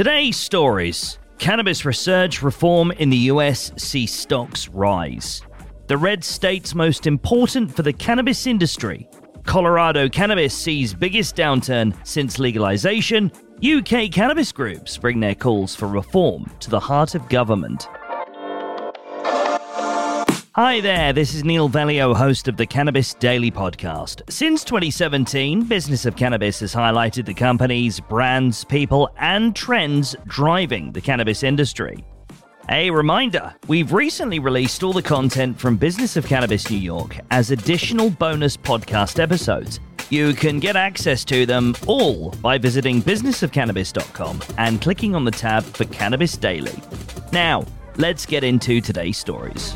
Today's stories. Cannabis research reform in the US sees stocks rise. The red states most important for the cannabis industry. Colorado cannabis sees biggest downturn since legalization. UK cannabis groups bring their calls for reform to the heart of government. Hi there, this is Neil Vellio, host of the Cannabis Daily podcast. Since 2017, Business of Cannabis has highlighted the companies, brands, people, and trends driving the cannabis industry. A reminder, we've recently released all the content from Business of Cannabis New York as additional bonus podcast episodes. You can get access to them all by visiting businessofcannabis.com and clicking on the tab for Cannabis Daily. Now, let's get into today's stories.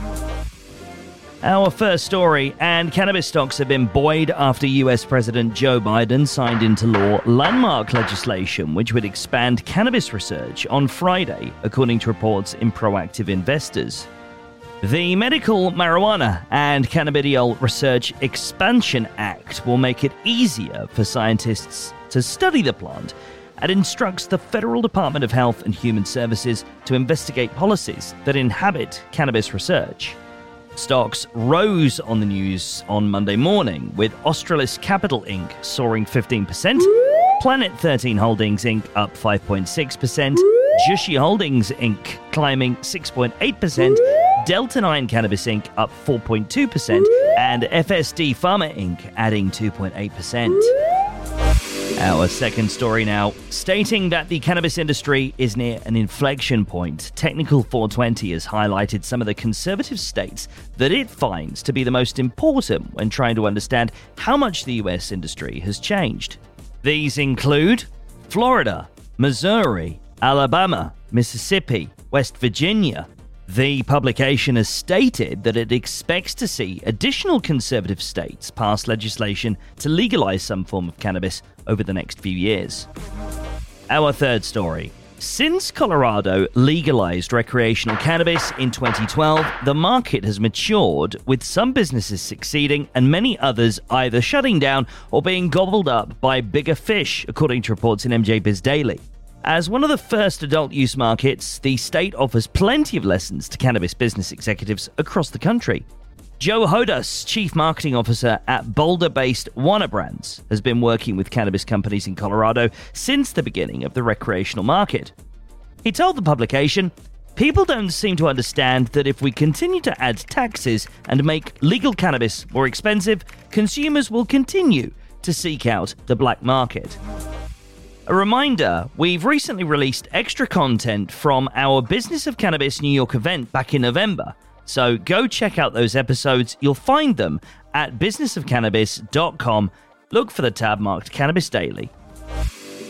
Our first story, and cannabis stocks have been buoyed after US President Joe Biden signed into law landmark legislation which would expand cannabis research on Friday, according to reports in Proactive Investors. The Medical Marijuana and Cannabidiol Research Expansion Act will make it easier for scientists to study the plant and instructs the Federal Department of Health and Human Services to investigate policies that inhibit cannabis research. Stocks rose on the news on Monday morning, with Australis Capital Inc. soaring 15%, Planet 13 Holdings Inc. up 5.6%, Jushi Holdings Inc. climbing 6.8%, Delta 9 Cannabis Inc. up 4.2%, and FSD Pharma Inc. adding 2.8%. Our second story now, stating that the cannabis industry is near an inflection point, Technical 420 has highlighted some of the conservative states that it finds to be the most important when trying to understand how much the US industry has changed. These include Florida, Missouri, Alabama, Mississippi, West Virginia. The publication has stated that it expects to see additional conservative states pass legislation to legalize some form of cannabis over the next few years. Our third story. Since Colorado legalized recreational cannabis in 2012, the market has matured, with some businesses succeeding and many others either shutting down or being gobbled up by bigger fish, according to reports in MJ Biz Daily. As one of the first adult-use markets, the state offers plenty of lessons to cannabis business executives across the country. Joe Hodas, Chief Marketing Officer at Boulder-based Wana Brands, has been working with cannabis companies in Colorado since the beginning of the recreational market. He told the publication, "People don't seem to understand that if we continue to add taxes and make legal cannabis more expensive, consumers will continue to seek out the black market." A reminder, we've recently released extra content from our Business of Cannabis New York event back in November, so go check out those episodes. You'll find them at businessofcannabis.com. Look for the tab marked Cannabis Daily.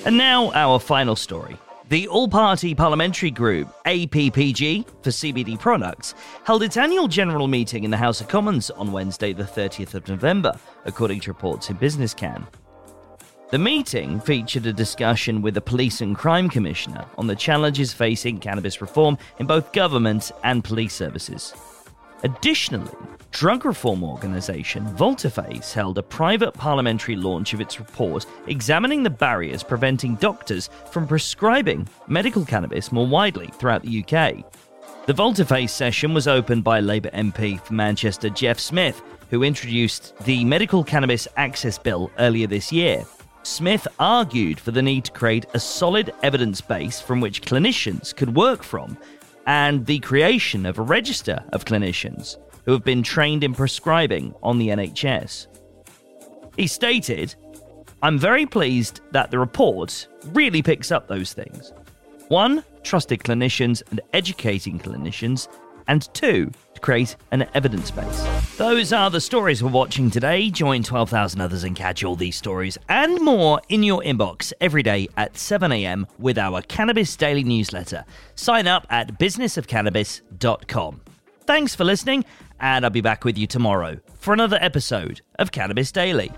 And now our final story. The All-Party Parliamentary Group, APPG, for CBD products, held its annual general meeting in the House of Commons on Wednesday the 30th of November, according to reports in Business Can. The meeting featured a discussion with the Police and Crime Commissioner on the challenges facing cannabis reform in both government and police services. Additionally, drug reform organisation VoltaFace held a private parliamentary launch of its report examining the barriers preventing doctors from prescribing medical cannabis more widely throughout the UK. The VoltaFace session was opened by Labour MP for Manchester Jeff Smith, who introduced the Medical Cannabis Access Bill earlier this year. Smith argued for the need to create a solid evidence base from which clinicians could work from, and the creation of a register of clinicians who have been trained in prescribing on the NHS. He stated, "I'm very pleased that the report really picks up those things. One, trusted clinicians and educating clinicians, and two, to create an evidence base." Those are the stories we're watching today. Join 12,000 others and catch all these stories and more in your inbox every day at 7 a.m. with our Cannabis Daily newsletter. Sign up at businessofcannabis.com. Thanks for listening, and I'll be back with you tomorrow for another episode of Cannabis Daily.